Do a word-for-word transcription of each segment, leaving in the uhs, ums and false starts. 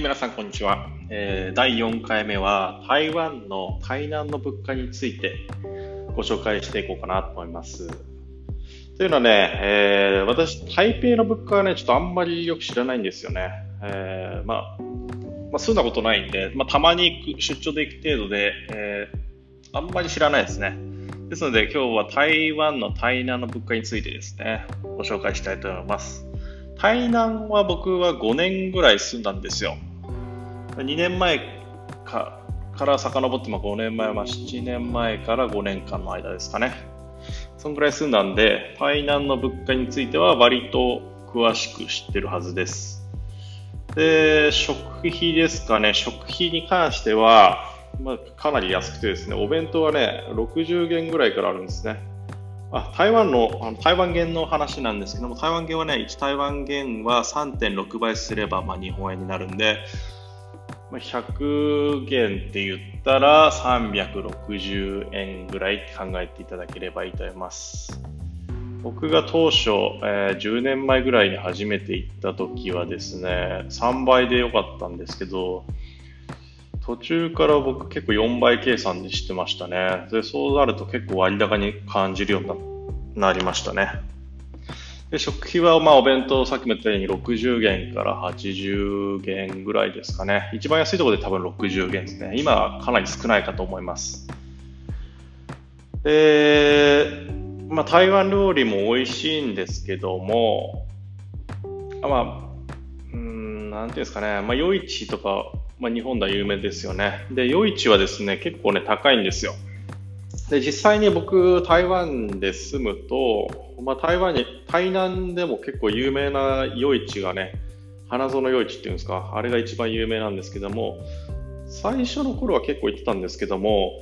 はい、皆さんこんにちは、えー、だいよんかいめは台湾の台南の物価についてご紹介していこうかなと思います。というのはね、えー、私台北の物価はねちょっとあんまりよく知らないんですよね、えーまあ、まあ住んだことないんで、まあ、たまに出張で行く程度で、えー、あんまり知らないですね。ですので今日は台湾の台南の物価についてですねご紹介したいと思います。台南は僕はごねんぐらい住んだんですよ。にねんまえ か, から遡ってもごねんまえ、まあ、ななねんまえからごねんかんの間ですかね。そんぐらい住んだんで台南の物価については割と詳しく知ってるはずです。で、食費ですかね。食費に関しては、まあ、かなり安くてですね、お弁当はねろくじゅうげんぐらいからあるんですね。あ、台湾の、あの台湾元の話なんですけども、台湾元はね、いち台湾元は さんてんろく 倍すれば、まあ、日本円になるんで、まあ、ひゃくげんって言ったらさんびゃくろくじゅうえんぐらいって考えていただければいいと思います。僕が当初、えー、じゅうねんまえぐらいに初めて行った時はですね、さんばいで良かったんですけど、途中から僕結構よんばい計算にしてましたね。で、そうなると結構割高に感じるようになりましたね。で、食費はまあお弁当、さっきも言ったようにろくじゅうげんからはちじゅうげんぐらいですかね。一番安いところで多分ろくじゅうげんですね。今はかなり少ないかと思います。で、まあ、台湾料理も美味しいんですけども、まあ、うーん、なんていうんですかね、まあ、夜市とかまあ、日本では有名ですよね。で、夜市はですね、結構ね、高いんですよ。で、実際に僕、台湾で住むと、まあ、台湾に、台南でも結構有名な夜市がね、花園夜市っていうんですか、あれが一番有名なんですけども、最初の頃は結構行ってたんですけども、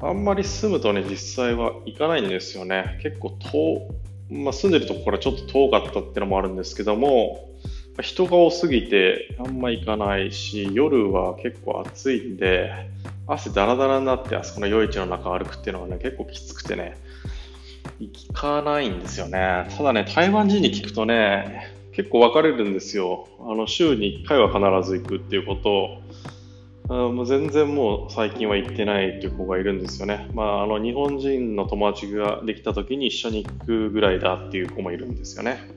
あんまり住むとね、実際は行かないんですよね。結構遠、まあ、住んでるとこからちょっと遠かったってのもあるんですけども、人が多すぎてあんま行かないし、夜は結構暑いんで汗だらだらになって、あそこの夜市の中歩くっていうのがね結構きつくてね、行かないんですよね。ただね、台湾人に聞くとね結構分かれるんですよ。あの週にいっかいは必ず行くっていうこと、あもう全然もう最近は行ってないっていう子がいるんですよね。まあ、あの日本人の友達ができた時に一緒に行くぐらいだっていう子もいるんですよね。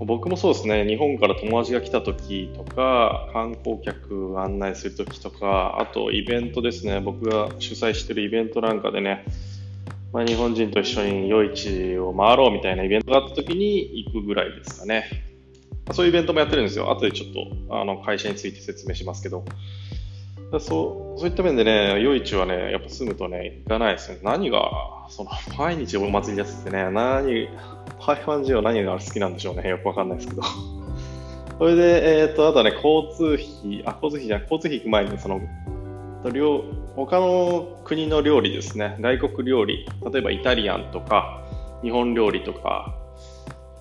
僕もそうですね、日本から友達が来た時とか、観光客案内する時とか、あとイベントですね、僕が主催しているイベントなんかでね、まあ、日本人と一緒に夜市を回ろうみたいなイベントがあった時に行くぐらいですかね。そういうイベントもやってるんですよ。後でちょっとあの会社について説明しますけど、そう、そういった面でね、夜市はね、やっぱ住むとね、行かないですね。何が、その、毎日お祭りやっててね、何、台湾人は何が好きなんでしょうね。よくわかんないですけど。それで、えっと、あとはね、交通費、あ、交通費じゃない、交通費行く前に、その、他の国の料理ですね、外国料理、例えばイタリアンとか、日本料理とか、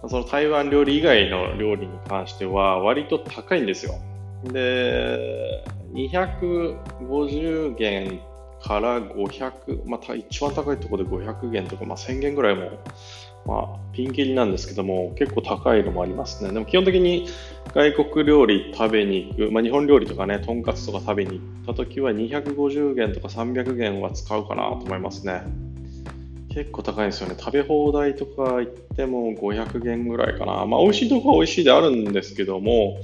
その台湾料理以外の料理に関しては、割と高いんですよ。で、にひゃくごじゅうげんからごひゃく、まあ、一番高いところでごひゃくげんとか、まあ、せんげんぐらいも、まあ、ピンキリなんですけども、結構高いのもありますね。でも基本的に外国料理食べに行く、まあ、日本料理とかね、とんかつとか食べに行ったときはにひゃくごじゅうげんとかさんびゃくげんは使うかなと思いますね。結構高いんですよね。食べ放題とか行ってもごひゃくげんぐらいかな。まあ、美味しいとこは美味しいであるんですけども、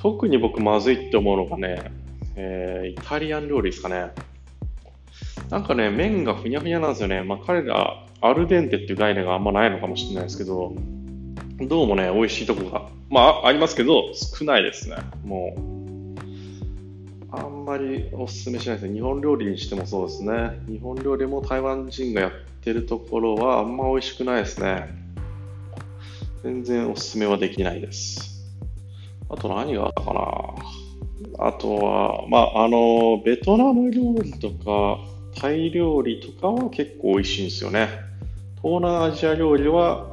特に僕まずいって思うのがね、えー、イタリアン料理ですかね。なんかね、麺がふにゃふにゃなんですよね。まあ、彼らアルデンテっていう概念があんまないのかもしれないですけど、どうもね、美味しいとこが、まあ、ありますけど、少ないですね。もう、あんまりおすすめしないですね。日本料理にしてもそうですね。日本料理も台湾人がやってるところはあんま美味しくないですね。全然おすすめはできないです。あと何があったかな。あとは、まあ、あの、ベトナム料理とか、タイ料理とかは結構美味しいんですよね。東南アジア料理は、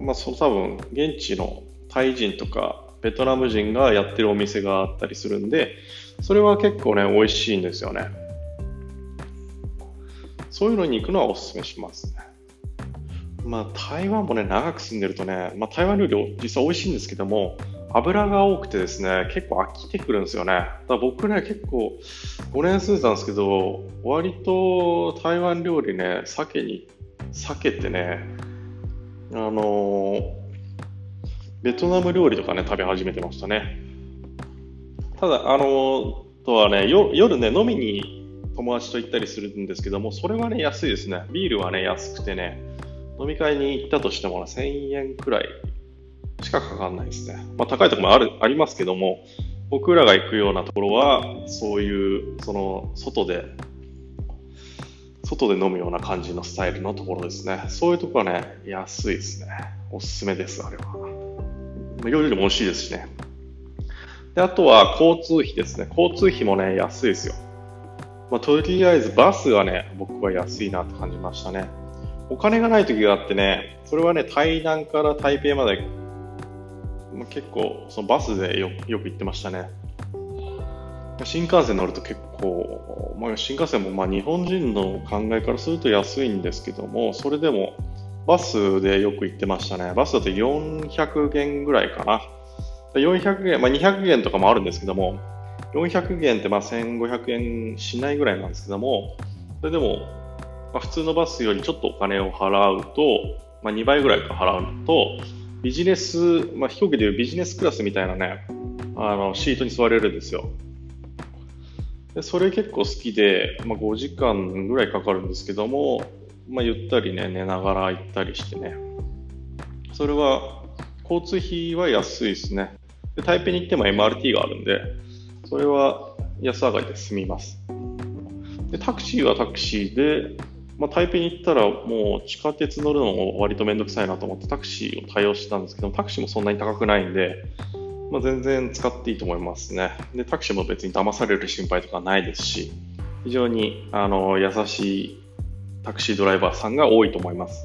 まあ、その多分、現地のタイ人とか、ベトナム人がやってるお店があったりするんで、それは結構ね、美味しいんですよね。そういうのに行くのはおすすめしますね。まあ、台湾もね、長く住んでるとね、まあ、台湾料理実は美味しいんですけども、油が多くてですね、結構飽きてくるんですよね。だから僕ね、結構ごねん住んでたんですけど、割と台湾料理ね、鮭に鮭ってね、あのー、ベトナム料理とかね食べ始めてましたね。ただあのー、とはね、よ夜ね飲みに友達と行ったりするんですけども、それはね安いですね。ビールはね安くてね、飲み会に行ったとしても、ね、せんえんくらいしかかかんないですね。まあ高いところもあるありますけども、僕らが行くようなところはそういうその外で外で飲むような感じのスタイルのところですね。そういうところはね安いですね。おすすめです。あれは夜よりも美味しいですしね。であとは交通費ですね。交通費もね安いですよ。まあ、とりあえずバスがね僕は安いなって感じましたね。お金がない時があってね、それはね台南から台北まで結構そのバスで よ, よく行ってましたね。新幹線乗ると結構、まあ、新幹線もまあ日本人の考えからすると安いんですけども、それでもバスでよく行ってましたね。バスだとよんひゃくえんぐらいかな。よんひゃくえん、まあ、にひゃくえんとかもあるんですけども、よんひゃくえんってまあせんごひゃくえんしないぐらいなんですけども、それでもまあ普通のバスよりちょっとお金を払うと、まあ、にばいぐらいか払うと、ビジネス、まあ、飛行機でいうビジネスクラスみたいなね、あのシートに座れるんですよ。でそれ結構好きで、まあ、ごじかんぐらいかかるんですけども、まあ、ゆったりね寝ながら行ったりしてね、それは交通費は安いですね。で台北に行っても エムアールティー があるんで、それは安上がりで済みます。でタクシーはタクシーで、まあ、台北に行ったらもう地下鉄乗るのも割とめんどくさいなと思ってタクシーを対応してたんですけど、タクシーもそんなに高くないんで、まあ、全然使っていいと思いますね。でタクシーも別に騙される心配とかないですし、非常にあの優しいタクシードライバーさんが多いと思います。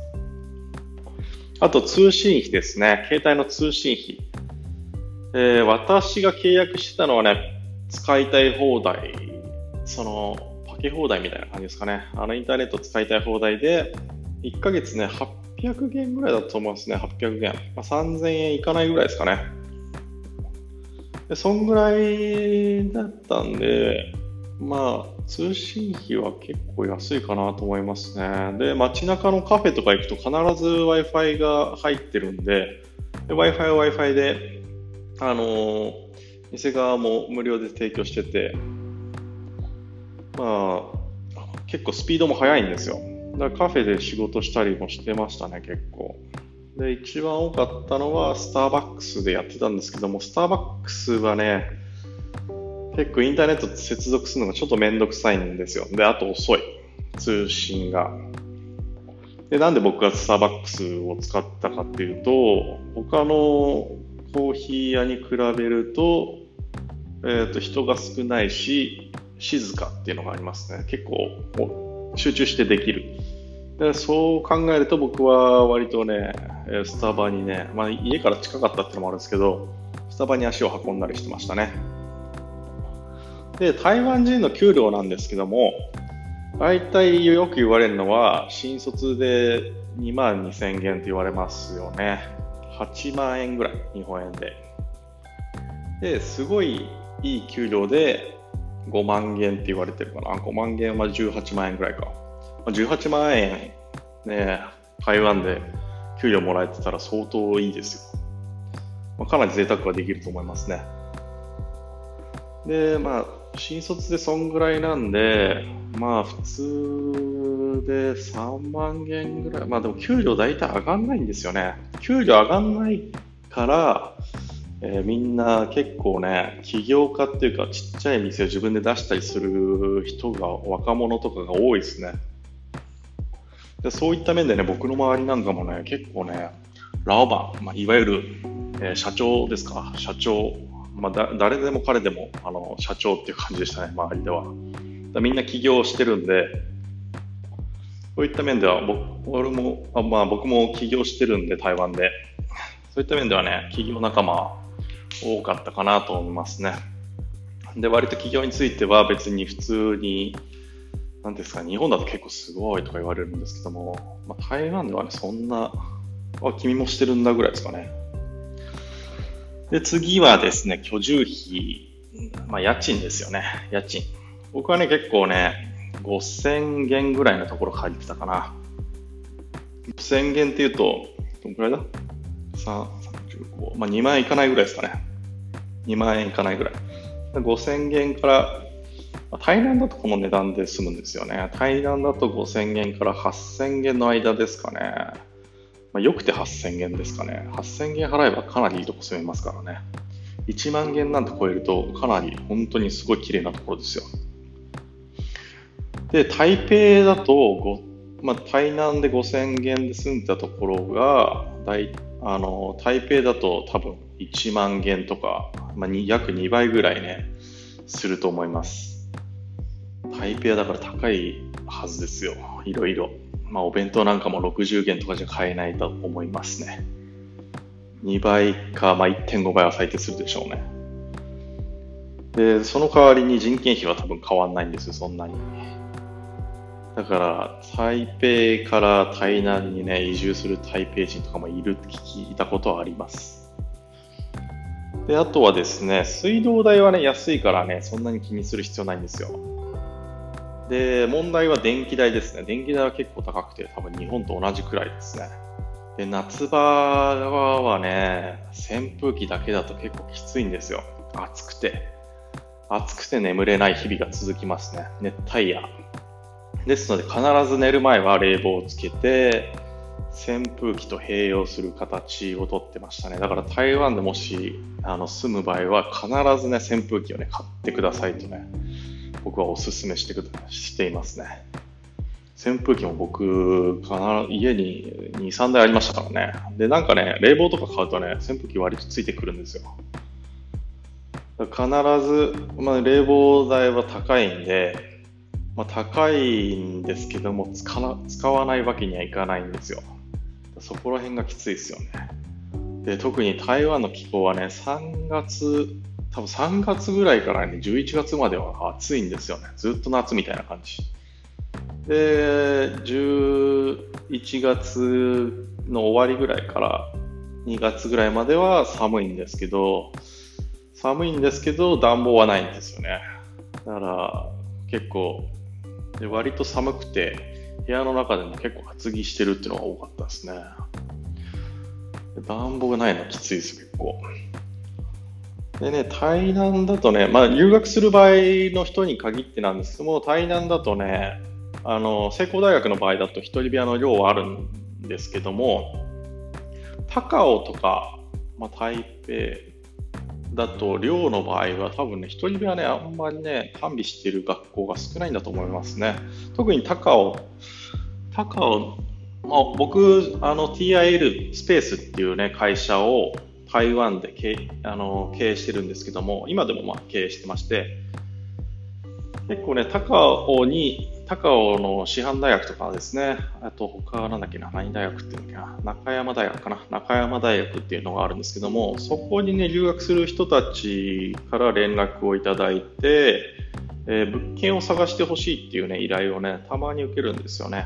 あと通信費ですね。携帯の通信費、えー、私が契約してたのはね、使いたい放題、そのかけ放題みたいな感じですかね。あのインターネット使いたい放題でいっかげつねはっぴゃくえんぐらいだと思いますね。はっぴゃくえん、まあ、さんぜんえんいかないぐらいですかね。でそんぐらいだったんで、まあ通信費は結構安いかなと思いますね。で街中のカフェとか行くと必ず Wi-Fi が入ってるん で, で Wi-Fi は Wi-Fi で、あのー、店側も無料で提供してて、まあ、結構スピードも速いんですよ。だからカフェで仕事したりもしてましたね、結構。で一番多かったのはスターバックスでやってたんですけども、スターバックスはね結構インターネットと接続するのがちょっとめんどくさいんですよ。であと遅い、通信が。でなんで僕がスターバックスを使ったかっていうと、他のコーヒー屋に比べると、えーと、人が少ないし静かっていうのがありますね。結構集中してできる。でそう考えると僕は割とねスタバにね、まあ、家から近かったっていうのもあるんですけど、スタバに足を運んだりしてましたね。で台湾人の給料なんですけども、大体よく言われるのは新卒でにまんにせんえんって言われますよね。はちまんえんぐらい、日本円で。ですごいいい給料でごまんえんって言われてるかな。ごまんえんはじゅうはちまんえんぐらいか。じゅうはちまんえんね、台湾で給料もらえてたら相当いいですよ。まあ、かなり贅沢はできると思いますね。で、まあ新卒でそんぐらいなんで、まあ普通でさんまんえんぐらい。まあでも給料大体上がんないんですよね。給料上がんないから、えー、みんな結構ね起業家っていうかちっちゃい店を自分で出したりする人が、若者とかが多いですね。でそういった面でね僕の周りなんかもね結構ねラオバン、まあ、いわゆる、えー、社長ですか、社長、まあ、だ誰でも彼でもあの社長っていう感じでしたね、周りでは。だみんな起業してるんで、そういった面では僕俺も、あ、まあ、僕も起業してるんで、台湾でそういった面ではね起業仲間多かったかなと思いますね。で割と起業については別に普通になんですか、日本だと結構すごいとか言われるんですけども、まあ、台湾ではねそんな、あ、君もしてるんだぐらいですかね。で次はですね、居住費、まあ、家賃ですよね。家賃、僕はね結構ねごせんげんぐらいのところ借りてたかな。ごせんげんっていうとどのくらいだ、さん、さんじゅうご、まあ、にまんえんいかないぐらいですかね。にまんえんいかないぐらい、ごせんげんから対談だとこの値段で済むんですよね。対談だとごせんげんからはっせんげんの間ですかね。まあ、よくてはっせんげんですかね。はっせんげん払えばかなりいいとこ住めますからね。いちまんげんなんて超えるとかなり本当にすごい綺麗なところですよ。で、台北だと、まあ、台南でごせんげんで住んだところが、大あの台北だと多分いちまんげんとか、まあ、約にばいぐらいねすると思います。台北だから高いはずですよ、いろいろ。まあ、お弁当なんかもろくじゅうげんとかじゃ買えないと思いますね。にばいか、まあ、いってんごばいは最低するでしょうね。でその代わりに人件費は多分変わんないんですよ、そんなに。だから台北から台南にね移住する台北人とかもいるって聞いたことはあります。であとはですね、水道代はね安いからねそんなに気にする必要ないんですよ。で問題は電気代ですね。電気代は結構高くて多分日本と同じくらいですね。で夏場はね扇風機だけだと結構きついんですよ。暑くて暑くて眠れない日々が続きますね、熱帯夜ですので。必ず寝る前は冷房をつけて扇風機と併用する形をとってましたね。だから台湾でもしあの住む場合は必ずね扇風機をね買ってくださいとね僕はおすすめしてくだしていますね。扇風機も僕必ず家にに、さんだいありましたからね。でなんかね冷房とか買うとね扇風機割とついてくるんですよ。だから必ず、まあ、冷房代は高いんで、まあ、高いんですけども 使, な使わないわけにはいかないんですよ。そこら辺がきついですよね。で特に台湾の気候はねさんがつ、多分さんがつぐらいから、ね、じゅういちがつまでは暑いんですよね。ずっと夏みたいな感じで、じゅういちがつの終わりぐらいからにがつぐらいまでは寒いんですけど寒いんですけど暖房はないんですよね。だから結構で割と寒くて部屋の中でも結構厚着してるっていうのが多かったですね。暖房がないのきついです結構。でね台南だとね、まあ、留学する場合の人に限ってなんですけども、台南だとねあの成功大学の場合だと一人部屋の寮はあるんですけども、高雄とか、まあ、台北だと寮の場合は多分ね一人部屋ねあんまりね完備している学校が少ないんだと思いますね。特に高尾高尾、まあ、僕あの ティーアイエル スペースっていうね会社を台湾で経営、あの経営してるんですけども、今でもまあ経営してまして、結構ね高尾に高尾の師範大学とかですね、あと他なんだっけな、何大学っていうのかな、中山大学かな、中山大学っていうのがあるんですけども、そこにね留学する人たちから連絡をいただいて、えー、物件を探してほしいっていうね依頼をねたまに受けるんですよね。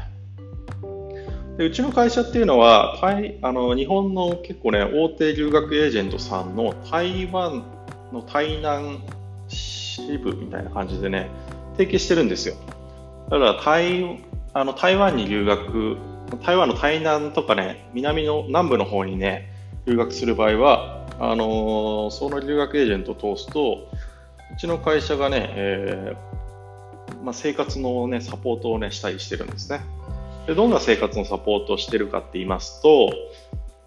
でうちの会社っていうのはあの日本の結構ね大手留学エージェントさんの台湾の台南支部みたいな感じでね提携してるんですよ。だから 台, あの台湾に留学、台湾の台南とかね、南の南部の方にね、留学する場合は、あのー、その留学エージェントを通すと、うちの会社がね、えーまあ、生活の、ね、サポートをね、したりしてるんですね。でどんな生活のサポートをしてるかって言いますと、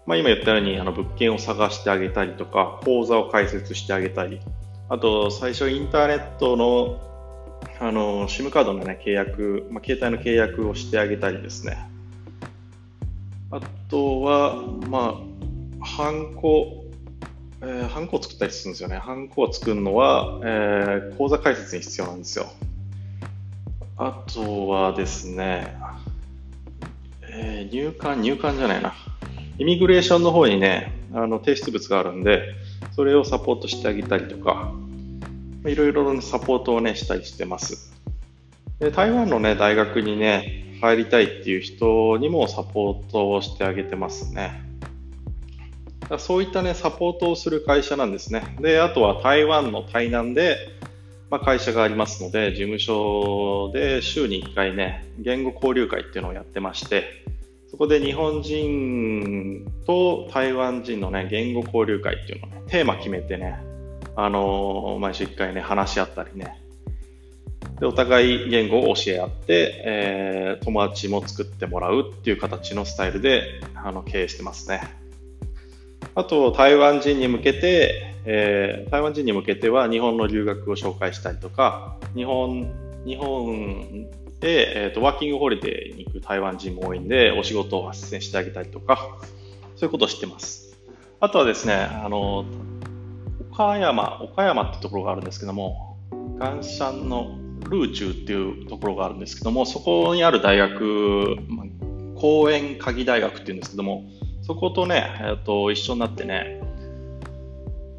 まあ、今言ったようにあの物件を探してあげたりとか、講座を開設してあげたり、あと最初インターネットのあの SIM カードの、ね、契約、まあ、携帯の契約をしてあげたりですね。あとは、まあ、ハンコ、えー、ハンコを作ったりするんですよね。ハンコを作るのは、えー、口座開設に必要なんですよ。あとはですね、えー、入管、入管じゃないな。イミグレーションの方にね、あの提出物があるんで、それをサポートしてあげたりとか、いろいろなサポートをねしたりしてます。で台湾のね大学にね入りたいっていう人にもサポートをしてあげてますね。そういったねサポートをする会社なんですね。で、あとは台湾の台南で、まあ、会社がありますので、事務所で週にいっかいね言語交流会っていうのをやってまして、そこで日本人と台湾人のね言語交流会っていうのを、ね、テーマ決めてね、あのー、毎週いっかいね話し合ったりね、でお互い言語を教え合って、えー、友達も作ってもらうっていう形のスタイルであの経営してますね。あと台湾人に向けて、えー、台湾人に向けては日本の留学を紹介したりとか、日本日本で、えーと、ワーキングホリデーに行く台湾人も多いんで、お仕事を斡旋してあげたりとか、そういうことをしてます。あとはですね、あの岡山岡山ってところがあるんですけども、岩山のルーチューっていうところがあるんですけども、そこにある大学、公園鍵大学っていうんですけども、そことね、えっと、一緒になってね、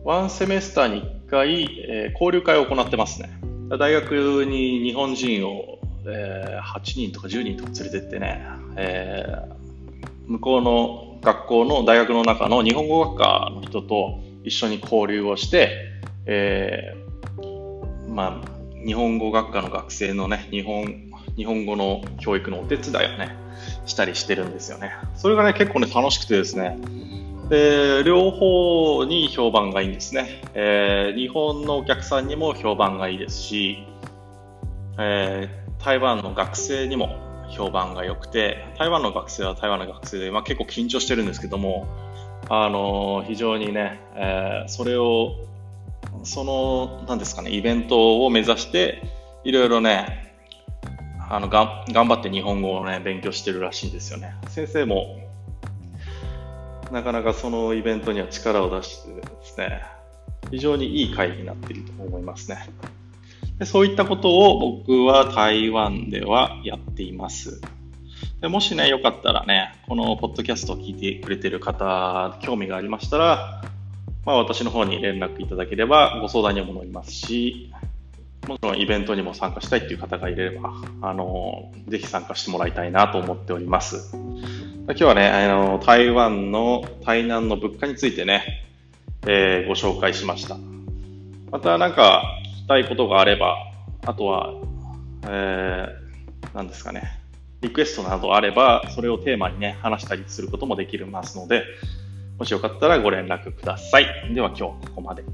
ワンセメスターにいっかい、えー、交流会を行ってますね。大学に日本人を、えー、はちにんとかじゅうにんとか連れてってね、えー、向こうの学校の大学の中の日本語学科の人と一緒に交流をして、えー、まあ日本語学科の学生のね、日本、日本語の教育のお手伝いをね、したりしてるんですよね。それがね、結構ね、楽しくてですね。で、両方に評判がいいんですね。えー、日本のお客さんにも評判がいいですし、えー、台湾の学生にも評判が良くて、台湾の学生は台湾の学生で、まあ、結構緊張してるんですけども、あのー、非常にね、えー、それをその何ですかね、イベントを目指していろいろね、あのが頑張って日本語をね勉強してるらしいんですよね。先生もなかなかそのイベントには力を出してですね、非常にいい会になっていると思いますね。で、そういったことを僕は台湾ではやっています。で、もしねよかったらね、このポッドキャストを聞いてくれてる方、興味がありましたら、まあ、私の方に連絡いただければご相談にも乗りますし、もちろんイベントにも参加したいという方がいれば、あのぜひ参加してもらいたいなと思っております。今日はね、あの台湾の台南の物価についてね、えー、ご紹介しました。また何か聞きたいことがあれば、あとは、えー、何ですかね、リクエストなどあれば、それをテーマにね話したりすることもできますので、もしよかったらご連絡ください。では今日はここまで。